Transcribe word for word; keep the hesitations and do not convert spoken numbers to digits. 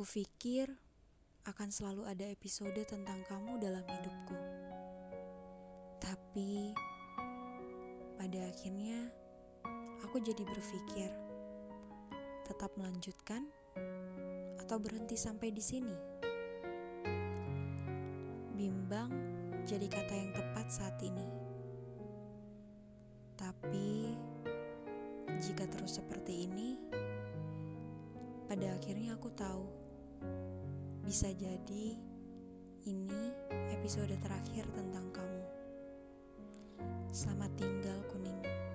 Aku pikir akan selalu ada episode tentang kamu dalam hidupku. Tapi pada akhirnya aku jadi berpikir tetap melanjutkan atau berhenti sampai di sini. Bimbang jadi kata yang tepat saat ini. Tapi jika terus seperti ini, pada akhirnya aku tahu bisa jadi ini episode terakhir tentang kamu. Selamat tinggal, kuning.